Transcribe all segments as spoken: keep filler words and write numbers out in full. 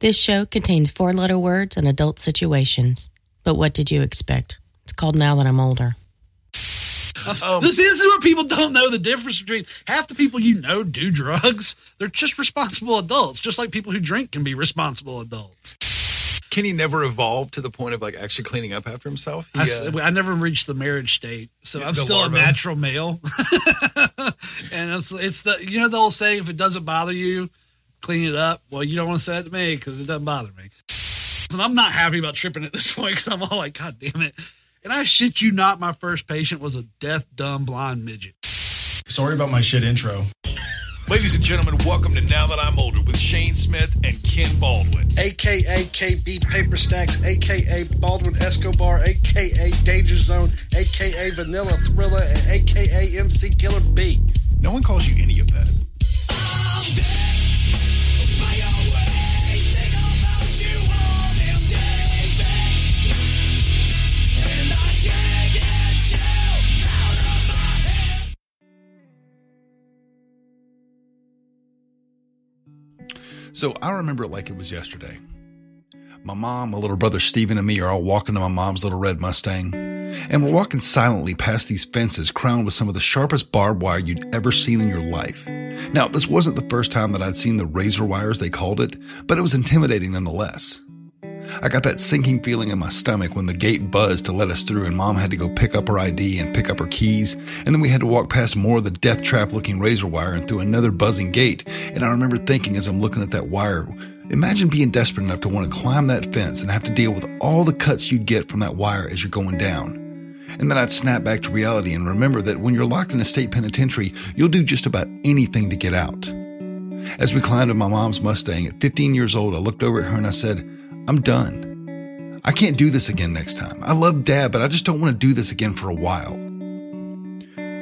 This show contains four-letter words and adult situations. But what did you expect? It's called Now That I'm Older. Um, this, this is what people don't know, the difference between half the people you know do drugs. They're just responsible adults, just like people who drink can be responsible adults. Kenny never evolved to the point of like actually cleaning up after himself. He, I, uh, I never reached the marriage state, so I'm still larva. a natural male. And it's, it's the, you know, the old saying, if it doesn't bother you, clean it up. Well, you don't want to say that to me because it doesn't bother me. And I'm not happy about tripping at this point because I'm all like, God damn it. And I shit you not, my first patient was a deaf, dumb, blind midget. Sorry about my shit intro. Ladies and gentlemen, welcome to Now That I'm Older with Shane Smith and Ken Baldwin. A K A K B Paperstacks, A K A Baldwin Escobar, A K A Danger Zone, A K A Vanilla Thriller, and A K A M C Killer B. No one calls you any of that. So I remember it like it was yesterday. My mom, my little brother Stephen, and me are all walking to my mom's little red Mustang. And we're walking silently past these fences crowned with some of the sharpest barbed wire you'd ever seen in your life. Now, this wasn't the first time that I'd seen the razor wires, they called it, but it was intimidating nonetheless. I got that sinking feeling in my stomach when the gate buzzed to let us through and Mom had to go pick up her I D and pick up her keys, and then we had to walk past more of the death trap looking razor wire and through another buzzing gate. And I remember thinking as I'm looking at that wire, imagine being desperate enough to want to climb that fence and have to deal with all the cuts you'd get from that wire as you're going down. And then I'd snap back to reality and remember that when you're locked in a state penitentiary, you'll do just about anything to get out. As we climbed in my mom's Mustang at fifteen years old, I looked over at her and I said, I'm done. I can't do this again next time. I love Dad, but I just don't want to do this again for a while.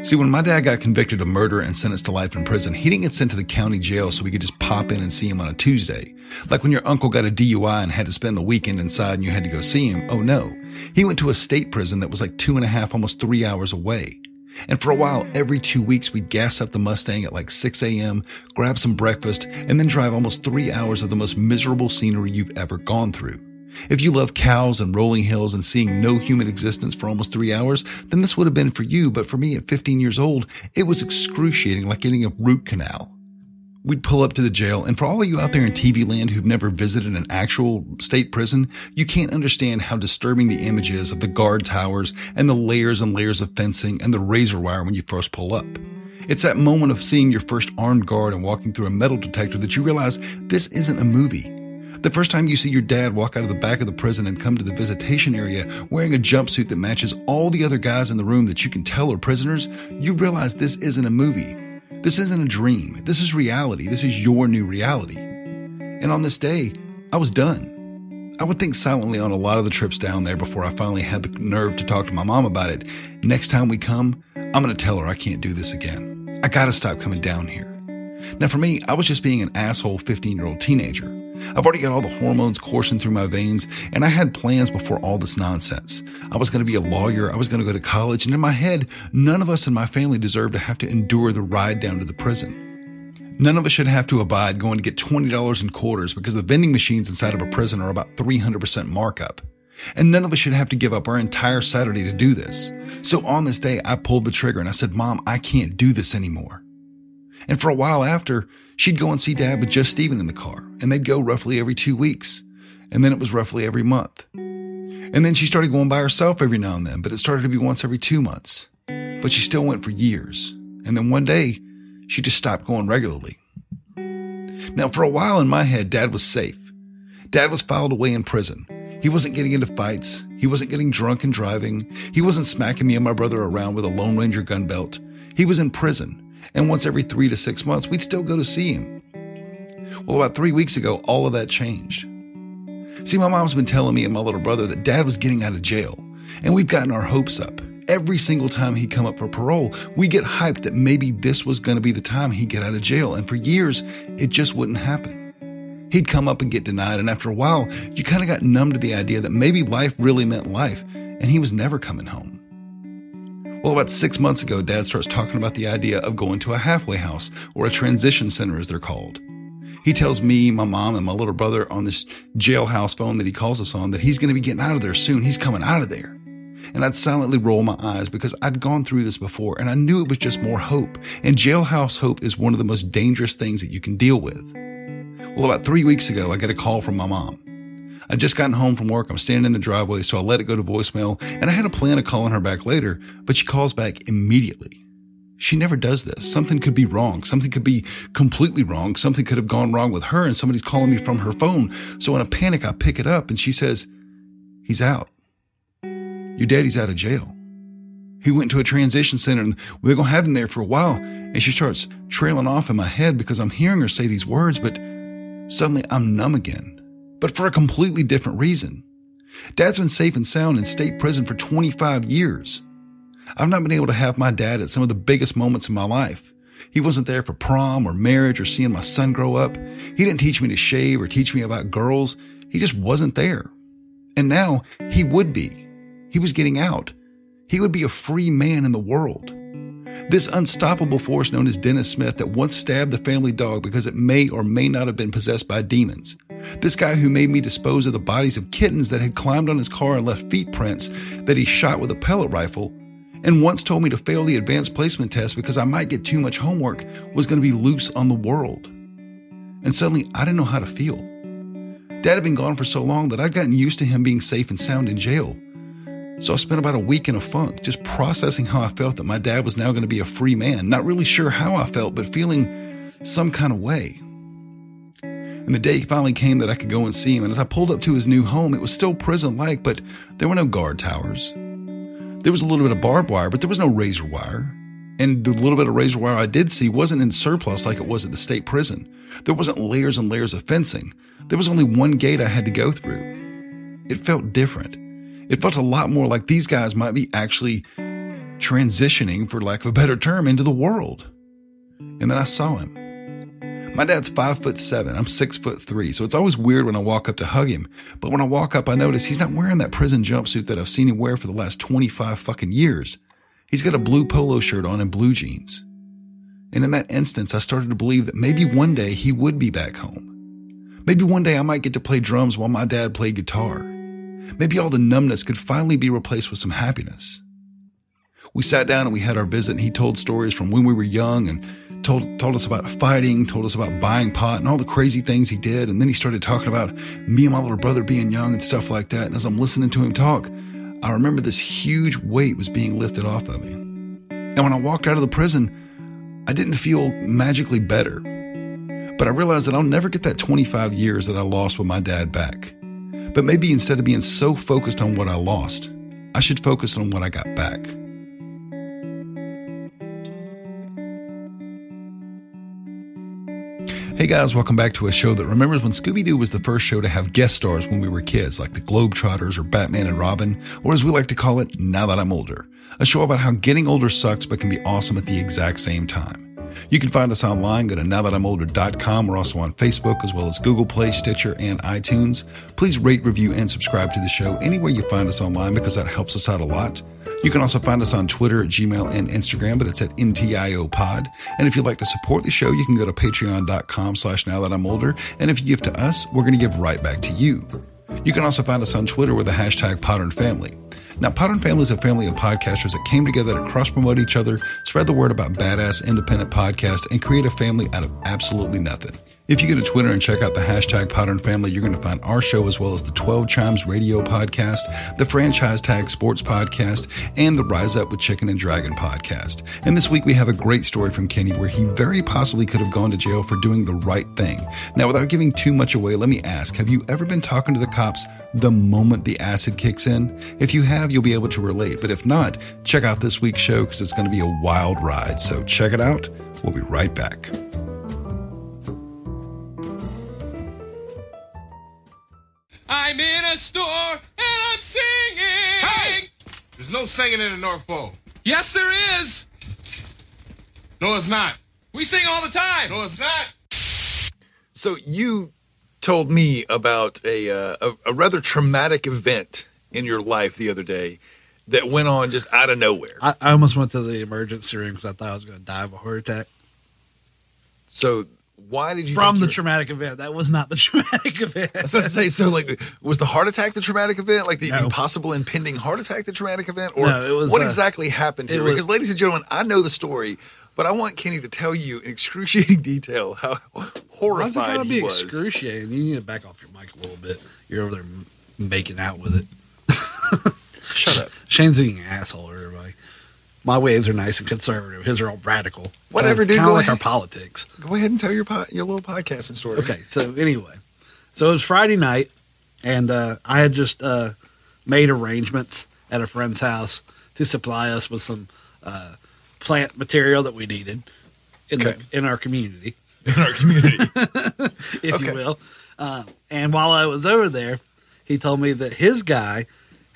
See, when my dad got convicted of murder and sentenced to life in prison, he didn't get sent to the county jail so we could just pop in and see him on a Tuesday. Like when your uncle got a D U I and had to spend the weekend inside and you had to go see him. Oh no, he went to a state prison that was like two and a half, almost three hours away. And for a while, every two weeks, we'd gas up the Mustang at like six a.m., grab some breakfast, and then drive almost three hours of the most miserable scenery you've ever gone through. If you love cows and rolling hills and seeing no human existence for almost three hours, then this would have been for you. But for me at fifteen years old, it was excruciating, like getting a root canal. We'd pull up to the jail, and for all of you out there in T V land who've never visited an actual state prison, you can't understand how disturbing the image is of the guard towers and the layers and layers of fencing and the razor wire when you first pull up. It's that moment of seeing your first armed guard and walking through a metal detector that you realize this isn't a movie. The first time you see your dad walk out of the back of the prison and come to the visitation area wearing a jumpsuit that matches all the other guys in the room that you can tell are prisoners, you realize this isn't a movie. This isn't a dream. This is reality. This is your new reality. And on this day, I was done. I would think silently on a lot of the trips down there before I finally had the nerve to talk to my mom about it. Next time we come, I'm going to tell her I can't do this again. I got to stop coming down here. Now for me, I was just being an asshole fifteen-year-old teenager. I've already got all the hormones coursing through my veins, and I had plans before all this nonsense. I was going to be a lawyer, I was going to go to college, and in my head, none of us in my family deserved to have to endure the ride down to the prison. None of us should have to abide going to get twenty dollars in quarters because the vending machines inside of a prison are about three hundred percent markup. And none of us should have to give up our entire Saturday to do this. So on this day, I pulled the trigger and I said, Mom, I can't do this anymore. And for a while after, she'd go and see Dad with just Stephen in the car, and they'd go roughly every two weeks. And then it was roughly every month. And then she started going by herself every now and then, but it started to be once every two months. But she still went for years. And then one day, she just stopped going regularly. Now, for a while in my head, Dad was safe. Dad was filed away in prison. He wasn't getting into fights. He wasn't getting drunk and driving. He wasn't smacking me and my brother around with a Lone Ranger gun belt. He was in prison. And once every three to six months, we'd still go to see him. Well, about three weeks ago, all of that changed. See, my mom's been telling me and my little brother that Dad was getting out of jail, and we've gotten our hopes up. Every single time he'd come up for parole, we get hyped that maybe this was going to be the time he'd get out of jail, and for years, it just wouldn't happen. He'd come up and get denied, and after a while, you kind of got numb to the idea that maybe life really meant life, and he was never coming home. Well, about six months ago, Dad starts talking about the idea of going to a halfway house, or a transition center as they're called. He tells me, my mom, and my little brother on this jailhouse phone that he calls us on that he's going to be getting out of there soon. He's coming out of there. And I'd silently roll my eyes because I'd gone through this before and I knew it was just more hope. And jailhouse hope is one of the most dangerous things that you can deal with. Well, about three weeks ago, I get a call from my mom. I'd just gotten home from work. I'm standing in the driveway, so I let it go to voicemail. And I had a plan of calling her back later, but she calls back immediately. She never does this. Something could be wrong. Something could be completely wrong. Something could have gone wrong with her, and somebody's calling me from her phone. So in a panic, I pick it up, and she says, "He's out. Your daddy's out of jail. He went to a transition center, and we're going to have him there for a while." And she starts trailing off in my head because I'm hearing her say these words, but suddenly I'm numb again. But for a completely different reason. Dad's been safe and sound in state prison for twenty-five years. I've not been able to have my dad at some of the biggest moments in my life. He wasn't there for prom or marriage or seeing my son grow up. He didn't teach me to shave or teach me about girls. He just wasn't there. And now he would be. He was getting out. He would be a free man in the world. This unstoppable force known as Dennis Smith that once stabbed the family dog because it may or may not have been possessed by demons. This guy who made me dispose of the bodies of kittens that had climbed on his car and left feet prints that he shot with a pellet rifle, and once told me to fail the advanced placement test because I might get too much homework, was going to be loose on the world. And suddenly, I didn't know how to feel. Dad had been gone for so long that I'd gotten used to him being safe and sound in jail. So I spent about a week in a funk, just processing how I felt that my dad was now going to be a free man. Not really sure how I felt, but feeling some kind of way. And the day finally came that I could go and see him. And as I pulled up to his new home, it was still prison-like, but there were no guard towers. There was a little bit of barbed wire, but there was no razor wire. And the little bit of razor wire I did see wasn't in surplus like it was at the state prison. There wasn't layers and layers of fencing. There was only one gate I had to go through. It felt different. It felt a lot more like these guys might be actually transitioning, for lack of a better term, into the world. And then I saw him. My dad's five foot seven. I'm six foot three. So it's always weird when I walk up to hug him. But when I walk up, I notice he's not wearing that prison jumpsuit that I've seen him wear for the last twenty-five fucking years. He's got a blue polo shirt on and blue jeans. And in that instance, I started to believe that maybe one day he would be back home. Maybe one day I might get to play drums while my dad played guitar. Maybe all the numbness could finally be replaced with some happiness. We sat down and we had our visit, and he told stories from when we were young and told told us about fighting, told us about buying pot and all the crazy things he did. And then he started talking about me and my little brother being young and stuff like that. And as I'm listening to him talk, I remember this huge weight was being lifted off of me. And when I walked out of the prison, I didn't feel magically better. But I realized that I'll never get that twenty-five years that I lost with my dad back. But maybe instead of being so focused on what I lost, I should focus on what I got back. Hey guys, welcome back to a show that remembers when Scooby-Doo was the first show to have guest stars when we were kids, like the Globetrotters or Batman and Robin, or as we like to call it, Now That I'm Older, a show about how getting older sucks but can be awesome at the exact same time. You can find us online. Go to now that I'm older dot com. We're also on Facebook, as well as Google Play, Stitcher, and iTunes. Please rate, review, and subscribe to the show anywhere you find us online, because that helps us out a lot. You can also find us on Twitter, Gmail, and Instagram, but it's at N T I O Pod. And if you'd like to support the show, you can go to patreon dot com slash now that I'm older. And if you give to us, we're going to give right back to you. You can also find us on Twitter with the hashtag PodernFamily. Now, PodernFamily is a family of podcasters that came together to cross-promote each other, spread the word about badass independent podcasts, and create a family out of absolutely nothing. If you go to Twitter and check out the hashtag PodernFamily, you're going to find our show, as well as the twelve Chimes Radio Podcast, the Franchise Tag Sports Podcast, and the Rise Up with Chicken and Dragon Podcast. And this week we have a great story from Kenny where he very possibly could have gone to jail for doing the right thing. Now, without giving too much away, let me ask, have you ever been talking to the cops the moment the acid kicks in? If you have, you'll be able to relate. But if not, check out this week's show, because it's going to be a wild ride. So check it out. We'll be right back. I'm in a store and I'm singing. Hey! There's no singing in the North Pole. Yes, there is. No, it's not. We sing all the time. No, it's not. So you told me about a uh, a, a rather traumatic event in your life the other day that went on just out of nowhere. I, I almost went to the emergency room because I thought I was going to die of a heart attack. So Why did you from the traumatic event? That was not the traumatic event. I was about to say, so like, was the heart attack the traumatic event? Like the, no. the possible impending heart attack the traumatic event? Or no, it was, what uh, exactly happened here? Was, because, ladies and gentlemen, I know the story, but I want Kenny to tell you in excruciating detail how horrified why is it gotta be he was. Excruciating. You need to back off your mic a little bit. You're over there making out with it. Shut up. Shane's being an asshole, everybody. My waves are nice and conservative. His are all radical. Whatever, dude. Kind of like our politics. Go ahead and tell your po- your little podcasting story. Okay, so anyway. So it was Friday night, and uh, I had just uh, made arrangements at a friend's house to supply us with some uh, plant material that we needed in, okay. the, in our community. In our community. if okay. you will. Uh, and while I was over there, he told me that his guy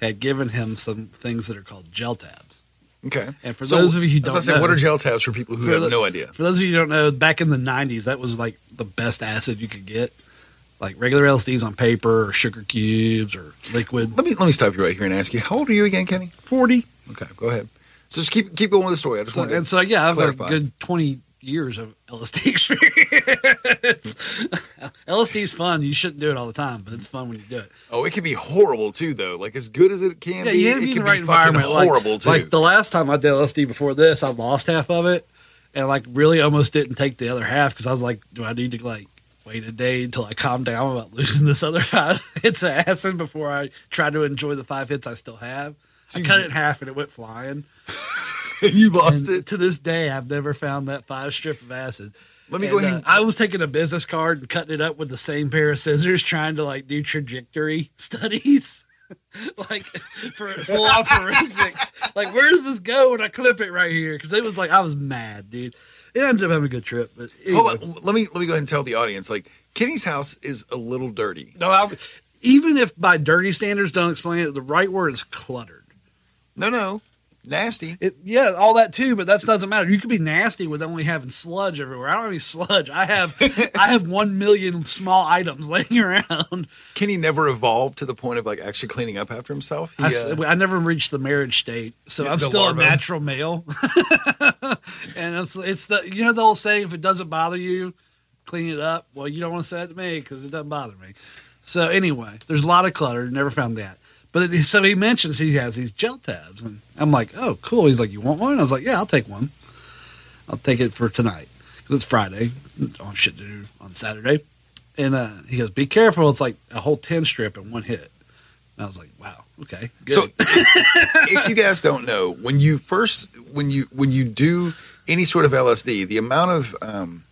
had given him some things that are called gel tabs. Okay. And for so, those of you who don't know, say, what are gel tabs for people who for have the, no idea? For those of you who don't know, back in the nineties, that was like the best acid you could get. Like regular L S Ds on paper or sugar cubes or liquid. Let me let me stop you right here and ask you, how old are you again, Kenny? forty. Okay, go ahead. So just keep keep going with the story. I just so, want to And so, yeah, I've clarify. got a good twenty years of L S D experience. L S D is fun. You shouldn't do it all the time, but it's fun when you do it. Oh, it can be horrible too, though. Like as good as it can yeah, be, you it be can the right be environment. Fucking horrible like, too. Like the last time I did L S D before this, I lost half of it, and like really almost didn't take the other half because I was like, do I need to like wait a day until I calm down about losing this other five hits of acid before I try to enjoy the five hits I still have? So I cut it in half and it went flying. You lost and it. To this day, I've never found that five strip of acid. Let me and, go ahead. Uh, I was taking a business card and cutting it up with the same pair of scissors, trying to like do trajectory studies, like for full on forensics. Like, where does this go when I clip it right here? Because it was like I was mad, dude. It ended up having a good trip, but anyway. Hold on. Let me let me go ahead and tell the audience. Like, Kenny's house is a little dirty. No, I, even if by dirty standards don't explain it, the right word is cluttered. No, no. Nasty. It, yeah, all that too, but that doesn't matter. You could be nasty with only having sludge everywhere. I don't have any sludge. I have I have one million small items laying around. Kenny never evolved to the point of like actually cleaning up after himself. He, I, uh, I never reached the marriage state, so I'm still larva. a natural male. And it's, it's the you know the old saying, if it doesn't bother you, clean it up. Well, you don't want to say it to me because it doesn't bother me. So anyway, there's a lot of clutter. Never found that. But so he mentions he has these gel tabs, and I'm like, oh, cool. He's like, you want one? I was like, yeah, I'll take one. I'll take it for tonight because it's Friday. I don't have shit to do on Saturday. And uh, he goes, be careful. It's like a whole ten strip in one hit. And I was like, wow, okay. Good. So if you guys don't know, when you first, when you, when you do any sort of L S D, the amount of, um,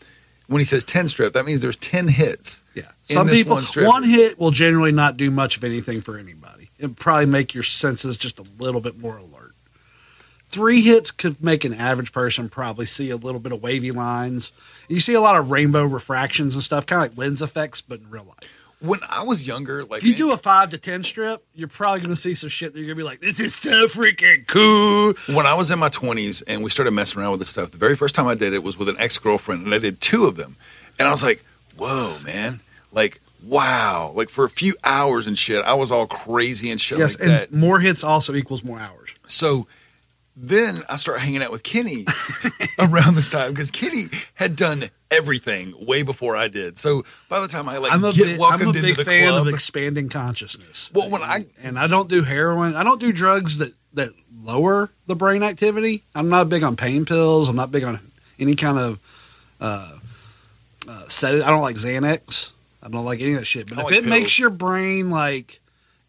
when he says ten strip, that means there's ten hits. Yeah. Some people, one, one hit will generally not do much of anything for anybody. It'd probably make your senses just a little bit more alert. Three hits could make an average person probably see a little bit of wavy lines. You see a lot of rainbow refractions and stuff, kind of like lens effects, but in real life. When I was younger, like if you man, do a five to ten strip, you're probably going to see some shit that you're going to be like, "This is so freaking cool." When I was in my twenties and we started messing around with this stuff, the very first time I did it was with an ex-girlfriend, and I did two of them, and I was like, "Whoa, man!" Like. Wow. Like for a few hours and shit, I was all crazy and shit yes, like and that. Yes, and more hits also equals more hours. So then I started hanging out with Kenny around this time because Kenny had done everything way before I did. So by the time I like I'm a get big, welcomed I'm a big into the fan club, of expanding consciousness. Well, when and, I and I don't do heroin. I don't do drugs that, that lower the brain activity. I'm not big on pain pills. I'm not big on any kind of uh, uh, sedative. I don't like Xanax. I don't like any of that shit, but if like it pills. makes your brain like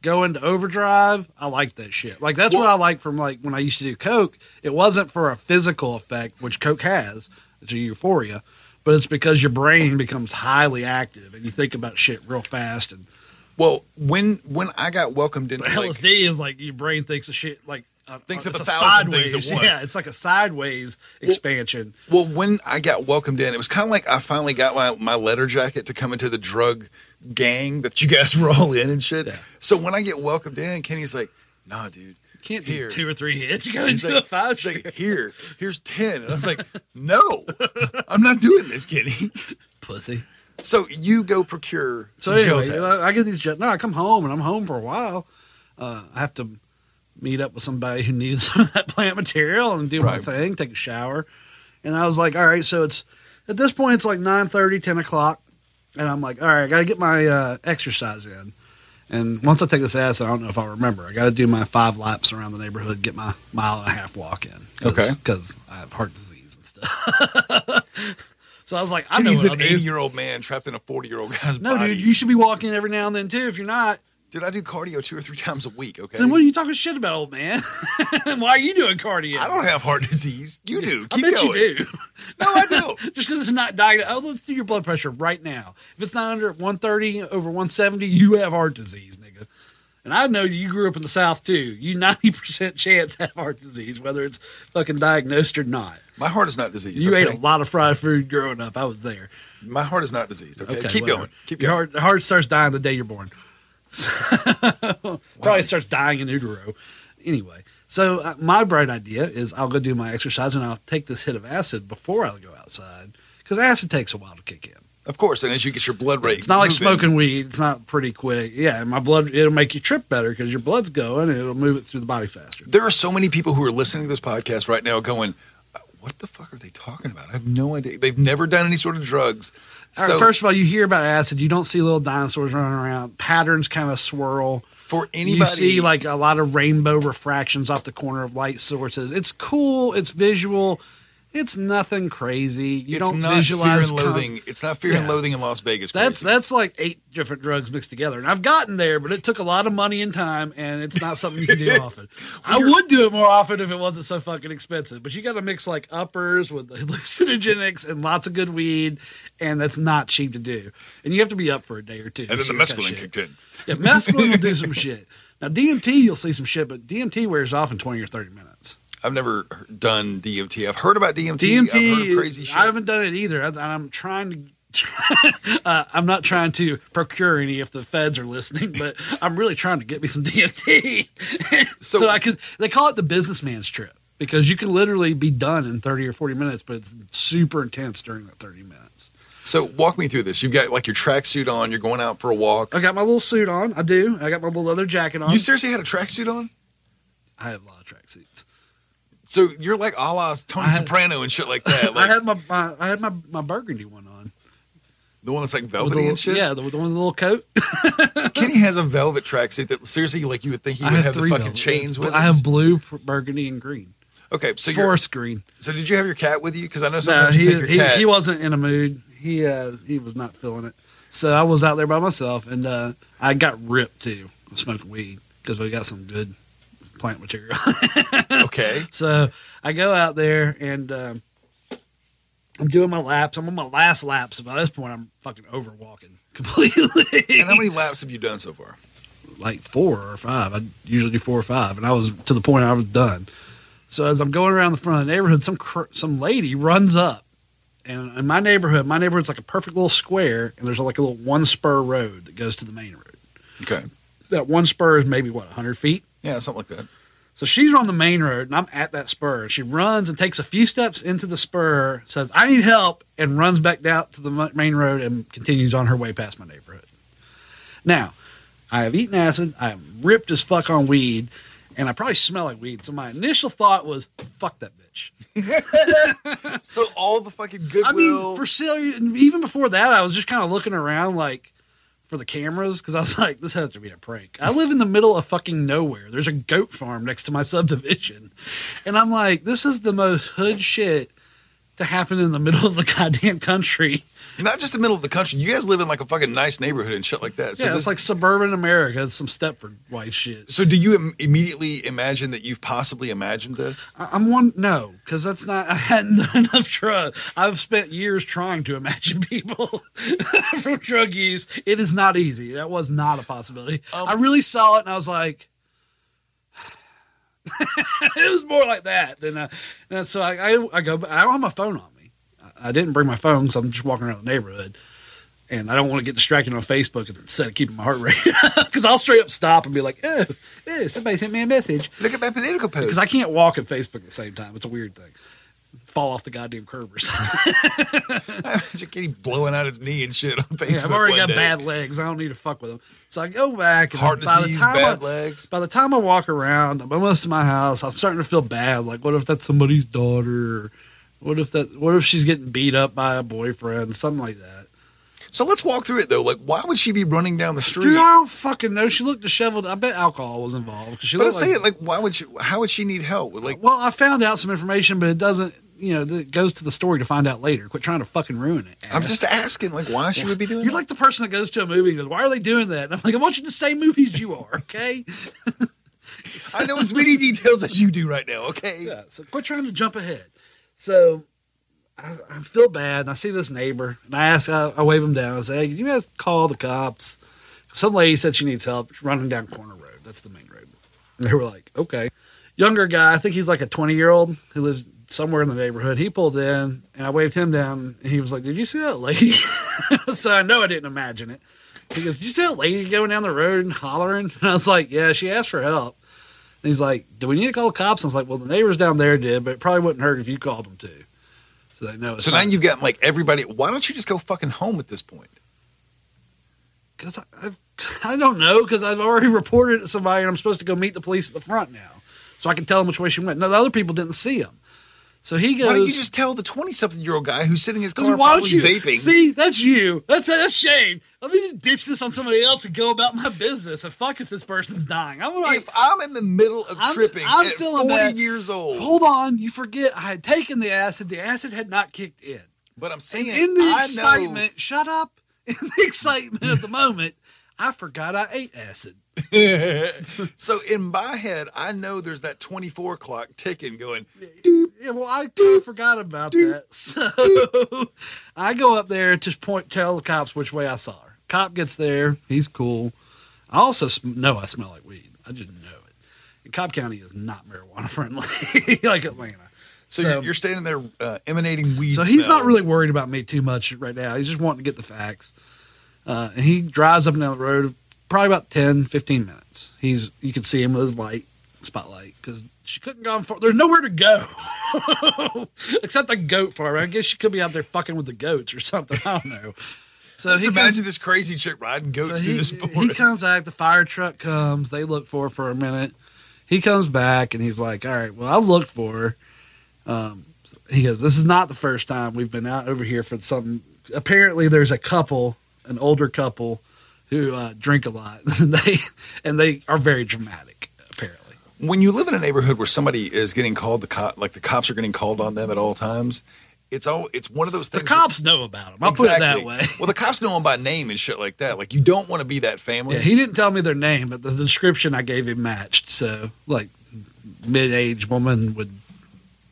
go into overdrive, I like that shit. Like that's well, what I like from like when I used to do coke. It wasn't for a physical effect, which coke has, it's a euphoria, but it's because your brain becomes highly active and you think about shit real fast. And well, when when I got welcomed into L S D, like, is like your brain thinks of shit like uh, thinks of a, a thousand sideways, things at once. Yeah, it's like a sideways well, expansion. Well, when I got welcomed in, it was kind of like I finally got my, my letter jacket to come into the drug gang that you guys were all in and shit. Yeah. So when I get welcomed in, Kenny's like, nah, dude. You can't do here. two or three hits. You got to do like, a five. He's like, here, here's ten. And I was like, no, I'm not doing this, Kenny. Pussy. So you go procure some so anyway, I get these jet. No, I come home, and I'm home for a while. Uh, I have to meet up with somebody who needs some of that plant material and do right. my thing, take a shower. And I was like, all right, so it's at this point, it's like nine thirty, ten o'clock. And I'm like, all right, I got to get my uh, exercise in. And once I take this acid, I don't know if I'll remember. I got to do my five laps around the neighborhood, get my mile and a half walk in. Cause, okay. Because I have heart disease and stuff. So I was like, I know He's what an eighty-year-old man trapped in a forty-year-old guy's no, body. No, dude, you should be walking every now and then, too. If you're not. Dude, I do cardio two or three times a week, okay? Then what are you talking shit about, old man? Why are you doing cardio? I don't have heart disease. You do. Keep I bet going. You do. No, I do. Just because it's not diagnosed. Oh, let's do your blood pressure right now. If it's not under one thirty over one seventy, you have heart disease, nigga. And I know you grew up in the South, too. You ninety percent chance have heart disease, whether it's fucking diagnosed or not. My heart is not diseased. You okay? Ate a lot of fried food growing up. I was there. My heart is not diseased, okay? okay Keep whatever. going. Keep your going. Heart, the heart starts dying the day you're born. Probably wow. Starts dying in utero. Anyway, so uh, my bright idea is I'll go do my exercise and I'll take this hit of acid before I go outside because acid takes a while to kick in. Of course, and as you get your blood rate, it's not moving. Like smoking weed. It's not pretty quick. Yeah, my blood, it'll make you trip better because your blood's going and it'll move it through the body faster. There are so many people who are listening to this podcast right now going, what the fuck are they talking about? I have no idea. They've never done any sort of drugs. All so, right, first of all, you hear about acid. You don't see little dinosaurs running around. Patterns kind of swirl. For anybody. You see like a lot of rainbow refractions off the corner of light sources. It's cool. It's visual. It's nothing crazy. You it's don't not visualize. Fear and loathing. Com- it's not fear yeah. and loathing in Las Vegas. That's crazy. That's like eight different drugs mixed together. And I've gotten there, but it took a lot of money and time, and it's not something you can do often. I would do it more often if it wasn't so fucking expensive. But you got to mix like uppers with hallucinogenics and lots of good weed, and that's not cheap to do. And you have to be up for a day or two. And then the mescaline kicked in. Yeah, mescaline will do some shit. Now D M T, you'll see some shit, but D M T wears off in twenty or thirty minutes. I've never done D M T. I've heard about D M T. D M T I've heard crazy shit. I haven't done it either. I, I'm trying to. uh, I'm not trying to procure any if the feds are listening, but I'm really trying to get me some D M T. so, so I can. They call it the businessman's trip because you can literally be done in thirty or forty minutes, but it's super intense during that thirty minutes. So walk me through this. You've got like your tracksuit on. You're going out for a walk. I got my little suit on. I do. I got my little leather jacket on. You seriously had a tracksuit on? I have a lot of tracksuits. So you're like a la Tony had, Soprano and shit like that. Like, I had my, my I had my, my burgundy one on. The one that's like velvety little, and shit? Yeah, the, the one with the little coat. Kenny has a velvet tracksuit that seriously, like you would think he I would have, have the fucking velvet. chains with I him. have blue, burgundy, and green. Okay, so you're... Forest green. So did you have your cat with you? Because I know sometimes no, he, you take your he, cat. He wasn't in a mood. He, uh, he was not feeling it. So I was out there by myself, and uh, I got ripped, too, smoking weed, because we got some good... plant material. Okay. So I go out there and um, I'm doing my laps. I'm on my last lap. So by this point, I'm fucking over walking completely. And how many laps have you done so far? Like four or five. I usually do four or five. And I was to the point I was done. So as I'm going around the front of the neighborhood, some cr- some lady runs up. And in my neighborhood, my neighborhood's like a perfect little square. And there's like a little one spur road that goes to the main road. Okay. That one spur is maybe, what, one hundred feet? Yeah, something like that. So she's on the main road, and I'm at that spur. She runs and takes a few steps into the spur, says, I need help, and runs back down to the main road and continues on her way past my neighborhood. Now, I have eaten acid. I am ripped as fuck on weed, and I probably smell like weed. So my initial thought was, fuck that bitch. So all the fucking goodwill. I mean, for silly, even before that, I was just kind of looking around like, for the cameras, because I was like, this has to be a prank. I live in the middle of fucking nowhere. There's a goat farm next to my subdivision. And I'm like, this is the most hood shit to happen in the middle of the goddamn country. Not just the middle of the country. You guys live in like a fucking nice neighborhood and shit like that. So yeah, this- it's like suburban America. It's some Stepford wife shit. So do you im- immediately imagine that you've possibly imagined this? I- I'm one. No, because that's not, I hadn't done enough drug. I've spent years trying to imagine people from drug use. It is not easy. That was not a possibility. Um, I really saw it and I was like, it was more like that than, uh, and so I, I, I go, I don't have my phone on me. I, I didn't bring my phone because I'm just walking around the neighborhood and I don't want to get distracted on Facebook instead of keeping my heart rate because I'll straight up stop and be like, oh, oh, somebody sent me a message. Look at my political post. Because I can't walk and Facebook at the same time. It's a weird thing. Fall off the goddamn curb or something. I imagine Kenny blowing out his knee and shit on Facebook. Yeah, I've already got day. bad legs. I don't need to fuck with them. So I go back. And Heart by disease, the time bad I, legs. By the time I walk around, I'm almost to my house. I'm starting to feel bad. Like, what if that's somebody's daughter? What if that? What if she's getting beat up by a boyfriend, something like that? So let's walk through it though. Like, why would she be running down the street? Dude, I don't fucking know. She looked disheveled. I bet alcohol was involved. She but I say like, it like, why would she? How would she need help? Like, well, I found out some information, but it doesn't. You know, that goes to the story to find out later. Quit trying to fucking ruin it. Ass. I'm just asking, like, why she would be doing. You're that? Like the person that goes to a movie and goes, "Why are they doing that?" And I'm like, I'm watching the same movies you are. Okay. I know as many details as you do right now. Okay. Yeah, so quit trying to jump ahead. So I, I feel bad, and I see this neighbor, and I ask, I, I wave him down. I say, "Hey, can you guys call the cops? Some lady said she needs help. She's running down Corner Road. That's the main road." And they were like, "Okay." Younger guy, I think he's like a twenty year old who lives somewhere in the neighborhood. He pulled in, and I waved him down, and he was like, "Did you see that lady?" So I know I didn't imagine it. He goes, "Did you see that lady going down the road and hollering?" And I was like, "Yeah, she asked for help." And he's like, "Do we need to call the cops?" And I was like, "Well, the neighbors down there did, but it probably wouldn't hurt if you called them too." So they know. So now you've got like everybody. Why don't you just go fucking home at this point? Because I, I, I don't know. Because I've already reported to somebody, and I'm supposed to go meet the police at the front now, so I can tell them which way she went. No, the other people didn't see him. So he goes, "Why don't you just tell the twenty-something-year-old guy who's sitting in his car why don't you, vaping?" See, that's you. That's that's shame. Let me just ditch this on somebody else and go about my business. And fuck if this person's dying. I'm like, if I'm in the middle of I'm, tripping I'm at forty bad. years old. Hold on. You forget I had taken the acid. The acid had not kicked in. But I'm saying, and in the I excitement, know. shut up. In the excitement of the moment, I forgot I ate acid. So in my head, I know there's that twenty-four clock ticking going. Yeah, well, I do forgot about that. So I go up there to point, tell the cops which way I saw her. Cop gets there. He's cool. I also sm- know I smell like weed. I just know it. And Cobb County is not marijuana friendly, like Atlanta. So, so you're, you're standing there uh, emanating weed. So he's smell. Not really worried about me too much right now. He's just wanting to get the facts. Uh, and he drives up and down the road. Probably about ten, fifteen minutes. He's, you can see him with his light, spotlight, because she couldn't go on far. There's nowhere to go except a goat farm. I guess she could be out there fucking with the goats or something. I don't know. So just imagine comes, this crazy chick riding goats so through he, this forest. He comes back. The fire truck comes. They look for her for a minute. He comes back, and he's like, "All right, well, I've looked for her." Um, he goes, "This is not the first time we've been out over here for something." Apparently, there's a couple, an older couple, who uh, drink a lot, and they and they are very dramatic. Apparently, when you live in a neighborhood where somebody is getting called, the cop, like the cops are getting called on them at all times, it's all it's one of those things. The cops that, know about them. I'll exactly. put it that way. Well, the cops know them by name and shit like that. Like, you don't want to be that family. Yeah, he didn't tell me their name, but the description I gave him matched. So, like, mid-age woman with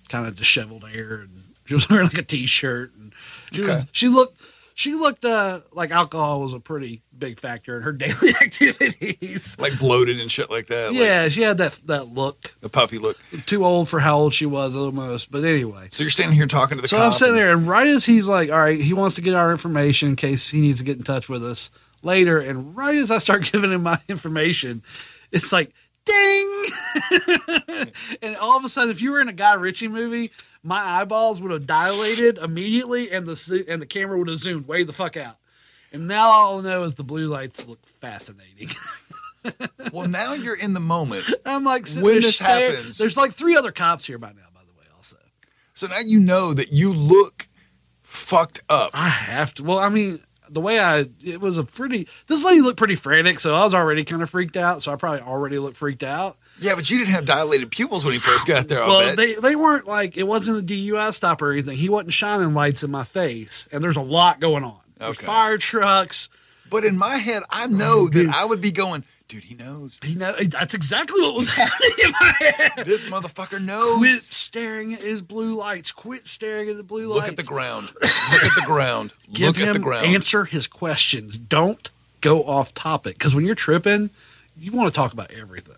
kind of disheveled hair, and she was wearing like a t-shirt, and she okay. was, she looked. She looked uh, like alcohol was a pretty big factor in her daily activities. Like bloated and shit like that. Yeah, like, she had that that look. The puffy look. Too old for how old she was almost. But anyway. So you're standing here talking to the so cop. So I'm sitting and- there, and right as he's like, all right, he wants to get our information in case he needs to get in touch with us later. And right as I start giving him my information, it's like, ding! And all of a sudden, if you were in a Guy Ritchie movie, my eyeballs would have dilated immediately, and the and the camera would have zoomed way the fuck out. And now all I know is the blue lights look fascinating. Well, now you're in the moment. I'm like, when this stare- happens, there's like three other cops here by now, by the way, also. So now you know that you look fucked up. I have to. Well, I mean, the way I, it was a pretty. This lady looked pretty frantic, so I was already kind of freaked out. So I probably already looked freaked out. Yeah, but you didn't have dilated pupils when he first got there. Well, they, they weren't like, it wasn't a D U I stop or anything. He wasn't shining lights in my face, and there's a lot going on. Okay. There's fire trucks. But in my head, I know oh, that I would be going, dude, he knows. He knows. That's exactly what was happening in my head. This motherfucker knows. Quit staring at his blue lights. Quit staring at the blue Look lights. Look at the ground. Look at the ground. Give Look him, at the ground. Answer his questions. Don't go off topic, because when you're tripping, you want to talk about everything.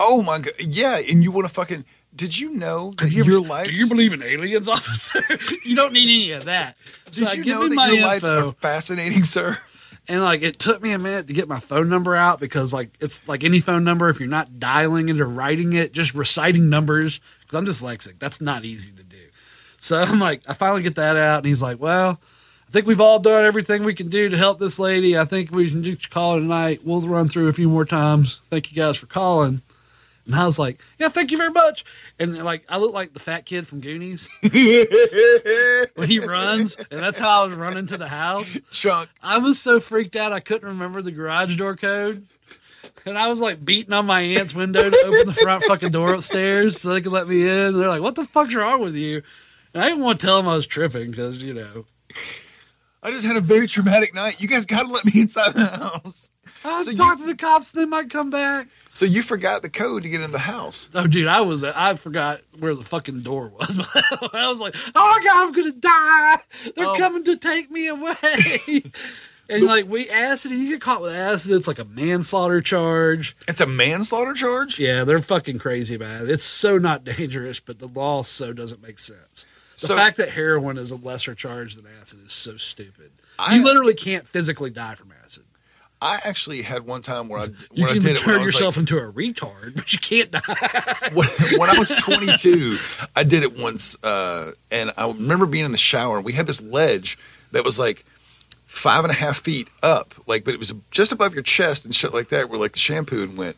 Oh my God. Yeah. And you want to fucking, did you know that you your lights? Do you believe in aliens, officer? You don't need any of that. So did I you give know him that my your info, lights are fascinating, sir? And like, it took me a minute to get my phone number out, because like, it's like any phone number, if you're not dialing it or writing it, just reciting numbers. Cause I'm dyslexic. That's not easy to do. So I'm like, I finally get that out, and he's like, well, I think we've all done everything we can do to help this lady. I think we can just call it a night. We'll run through a few more times. Thank you guys for calling. And I was like, yeah, thank you very much. And like, I look like the fat kid from Goonies when he runs. And that's how I was running to the house. Chuck. I was so freaked out. I couldn't remember the garage door code. And I was like beating on my aunt's window to open the front fucking door upstairs so they could let me in. And they're like, what the fuck's wrong with you? And I didn't want to tell them I was tripping because, you know. I just had a very traumatic night. You guys got to let me inside the house. I'll so talk you, to the cops. They might come back. So you forgot the code to get in the house. Oh, dude, I was I forgot where the fucking door was. I was like, oh, my God, I'm going to die. They're um, coming to take me away. And, like, we acid, and you get caught with acid. It's like a manslaughter charge. It's a manslaughter charge? Yeah, they're fucking crazy about it. It's so not dangerous, but the law so doesn't make sense. The so, fact that heroin is a lesser charge than acid is so stupid. I, you literally can't physically die from acid. I actually had one time where I, where I did it. You can turn yourself like, into a retard, but you can't die. when, when I was twenty-two, I did it once, uh, and I remember being in the shower. We had this ledge that was like five and a half feet up, like, but it was just above your chest and shit like that, where like the shampoo went.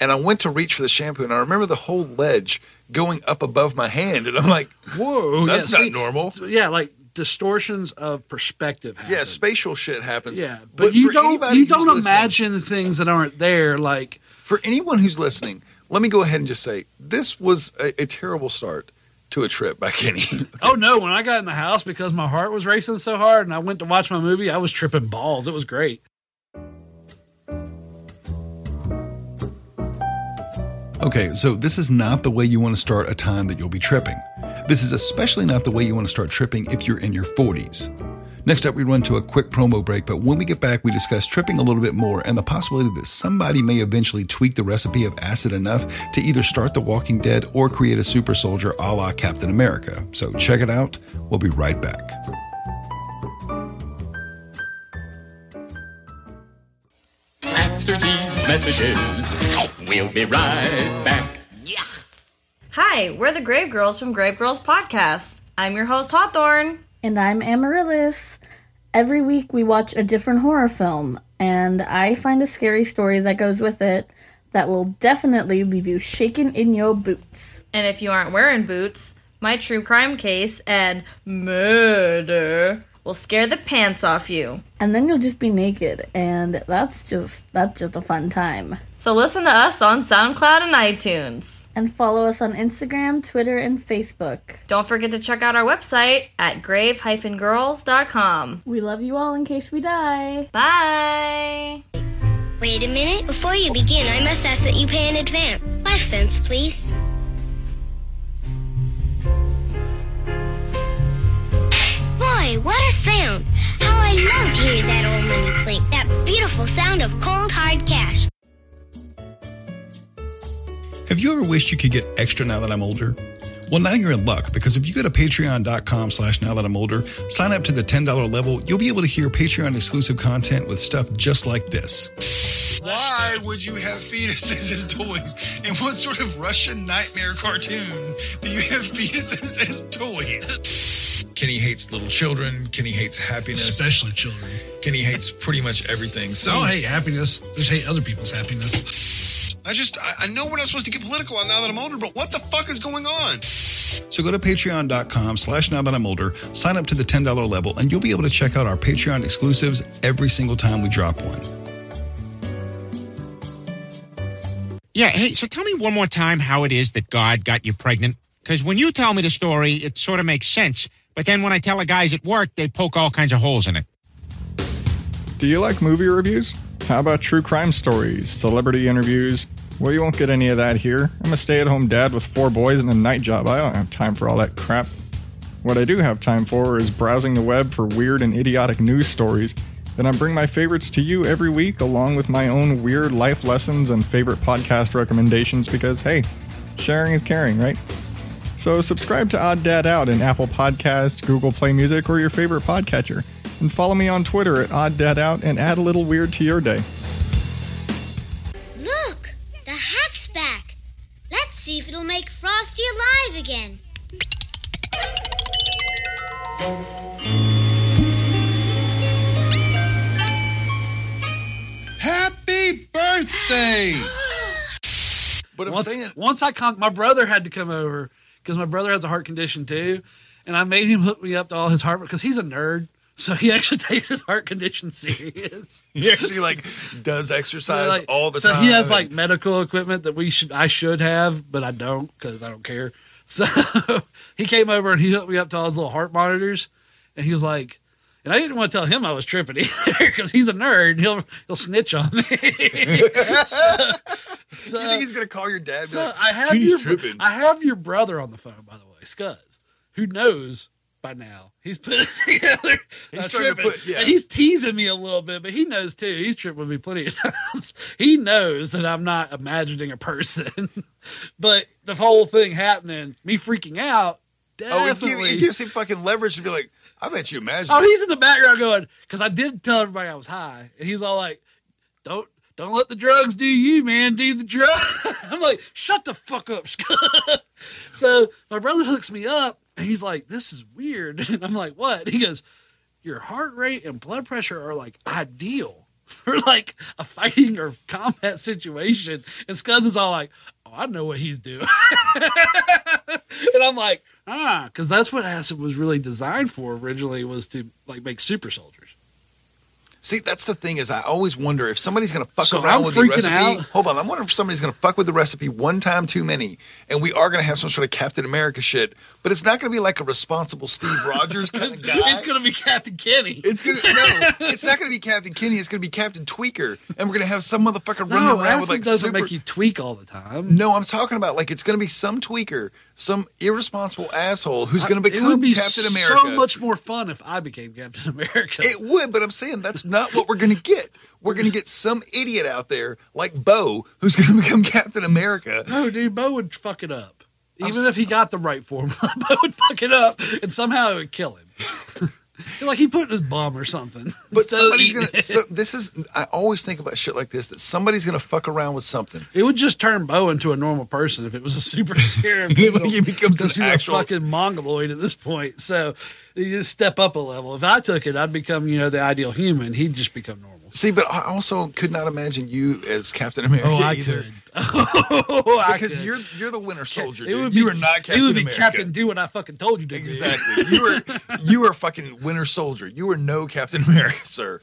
And I went to reach for the shampoo, and I remember the whole ledge going up above my hand, and I'm like, whoa, that's yeah, not see, normal. Yeah, like. Distortions of perspective happen. Yeah, spatial shit happens. Yeah, but, but you don't you don't imagine things that aren't there. Like for anyone who's listening, let me go ahead and just say this was a, a terrible start to a trip by Kenny. Okay. Oh no! When I got in the house because my heart was racing so hard, and I went to watch my movie, I was tripping balls. It was great. Okay, so this is not the way you want to start a time that you'll be tripping. This is especially not the way you want to start tripping if you're in your forties. Next up, we run to a quick promo break, but when we get back, we discuss tripping a little bit more and the possibility that somebody may eventually tweak the recipe of acid enough to either start The Walking Dead or create a super soldier a la Captain America. So check it out. We'll be right back. After these messages, we'll be right back. Yeah. Hi, we're the Grave Girls from Grave Girls Podcast. I'm your host, Hawthorne. And I'm Amaryllis. Every week we watch a different horror film, and I find a scary story that goes with it that will definitely leave you shaking in your boots. And if you aren't wearing boots, my true crime case and murder will scare the pants off you. And then you'll just be naked, and that's just that's just a fun time. So listen to us on SoundCloud and iTunes. And follow us on Instagram, Twitter, and Facebook. Don't forget to check out our website at grave girls dot com. We love you all in case we die. Bye! Wait a minute. Before you begin, I must ask that you pay in advance. Five cents, please. Boy, what a sound! How I love to hear that old money clink, that beautiful sound of cold, hard cash. Have you ever wished you could get extra now that I'm older? Well, now you're in luck, because if you go to patreon.com slash now that I'm older, sign up to the ten dollars level, you'll be able to hear Patreon-exclusive content with stuff just like this. Why would you have fetuses as toys? In what sort of Russian nightmare cartoon do you have fetuses as toys? Kenny hates little children. Kenny hates happiness. Especially children. Kenny hates pretty much everything. So I don't hate happiness. I just hate other people's happiness. I just, I know we're not supposed to get political on Now That I'm Older, but what the fuck is going on? So go to patreon.com slash now that I'm older, sign up to the ten dollars level, and you'll be able to check out our Patreon exclusives every single time we drop one. Yeah, hey, so tell me one more time how it is that God got you pregnant. Because when you tell me the story, it sort of makes sense. But then when I tell the guys at work, they poke all kinds of holes in it. Do you like movie reviews? How about true crime stories, celebrity interviews? Well, you won't get any of that here. I'm a stay-at-home dad with four boys and a night job. I don't have time for all that crap. What I do have time for is browsing the web for weird and idiotic news stories. Then I bring my favorites to you every week, along with my own weird life lessons and favorite podcast recommendations, because, hey, sharing is caring, right? So subscribe to Odd Dad Out in Apple Podcasts, Google Play Music, or your favorite podcatcher. And follow me on Twitter at Odd Dad Out and add a little weird to your day. Look! The hat's back! Let's see if it'll make Frosty alive again. Happy birthday! But I'm once, saying once I con- my brother had to come over because my brother has a heart condition too, and I made him hook me up to all his heart because he's a nerd. So he actually takes his heart condition serious. He actually like does exercise so, like, all the so time. So he has like medical equipment that we should I should have, but I don't because I don't care. So he came over and he hooked me up to all his little heart monitors, and he was like, and I didn't want to tell him I was tripping either because he's a nerd. He'll he'll snitch on me. so, so, you think he's gonna call your dad? So like, I have your tripping. I have your brother on the phone, by the way, Scuzz, who knows. By now, he's putting it together. He's tripping. To put, yeah. And he's teasing me a little bit, but he knows too. He's tripped with me plenty of times. He knows that I'm not imagining a person. But the whole thing happening, me freaking out, definitely. Oh, it, give, it gives him fucking leverage to be like, I bet you imagine. Oh, he's in the background going, because I did tell everybody I was high. And he's all like, don't. Don't let the drugs do you, man. Do the drug. I'm like, shut the fuck up, Scott. So my brother hooks me up, and he's like, this is weird. And I'm like, what? He goes, your heart rate and blood pressure are, like, ideal for, like, a fighting or combat situation. And Scuzz is all like, oh, I know what he's doing. And I'm like, ah, because that's what acid was really designed for originally was to, like, make super soldiers. See, that's the thing is I always wonder if somebody's going to fuck so around I'm with the recipe. Out. Hold on. I'm wondering if somebody's going to fuck with the recipe one time too many, and we are going to have some sort of Captain America shit, but it's not going to be like a responsible Steve Rogers kind of guy. It's going to be Captain Kenny. It's gonna, No, it's not going to be Captain Kenny. It's going to be Captain Tweaker, and we're going to have some motherfucker no, running around with like doesn't super... doesn't make you tweak all the time. No, I'm talking about like it's going to be some tweaker, some irresponsible asshole who's going to become it would be Captain America. So much more fun if I became Captain America. It would, but I'm saying that's not what we're going to get. We're going to get some idiot out there like Bo who's going to become Captain America. No, dude, Bo would fuck it up. Even I'm if he got the right formula, Bo would fuck it up, and somehow it would kill him. Like he put in his bum or something. But somebody's going to... So this is... I always think about shit like this, that somebody's going to fuck around with something. It would just turn Bo into a normal person if it was a superhero. Like he becomes an actual... a fucking mongoloid at this point. So you just step up a level. If I took it, I'd become, you know, the ideal human. He'd just become normal. See, but I also could not imagine you as Captain America oh, I either. Could. Oh, because I could. you're you're the Winter Soldier. Dude. It would be, you are not Captain America. It would be America. Captain. Do what I fucking told you to. Exactly. Do. You were you are fucking Winter Soldier. You are no Captain America, sir.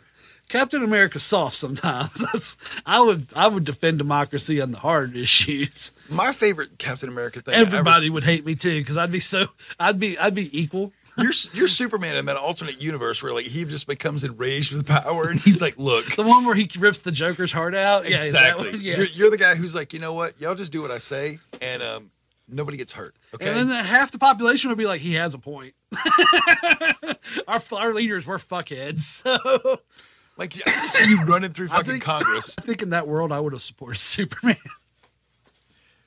Captain America's soft sometimes. That's, I would I would defend democracy on the hard issues. My favorite Captain America thing. Everybody ever... would hate me too because I'd be so I'd be I'd be equal. You're, you're Superman in that alternate universe where like he just becomes enraged with power and he's like, look. The one where he rips the Joker's heart out? Exactly. Yeah, yes. you're, you're the guy who's like, you know what? Y'all just do what I say and um, nobody gets hurt. Okay. And then half the population would be like, he has a point. our, our leaders were fuckheads. So. Like, I just see you running through fucking I think, Congress. I think in that world I would have supported Superman.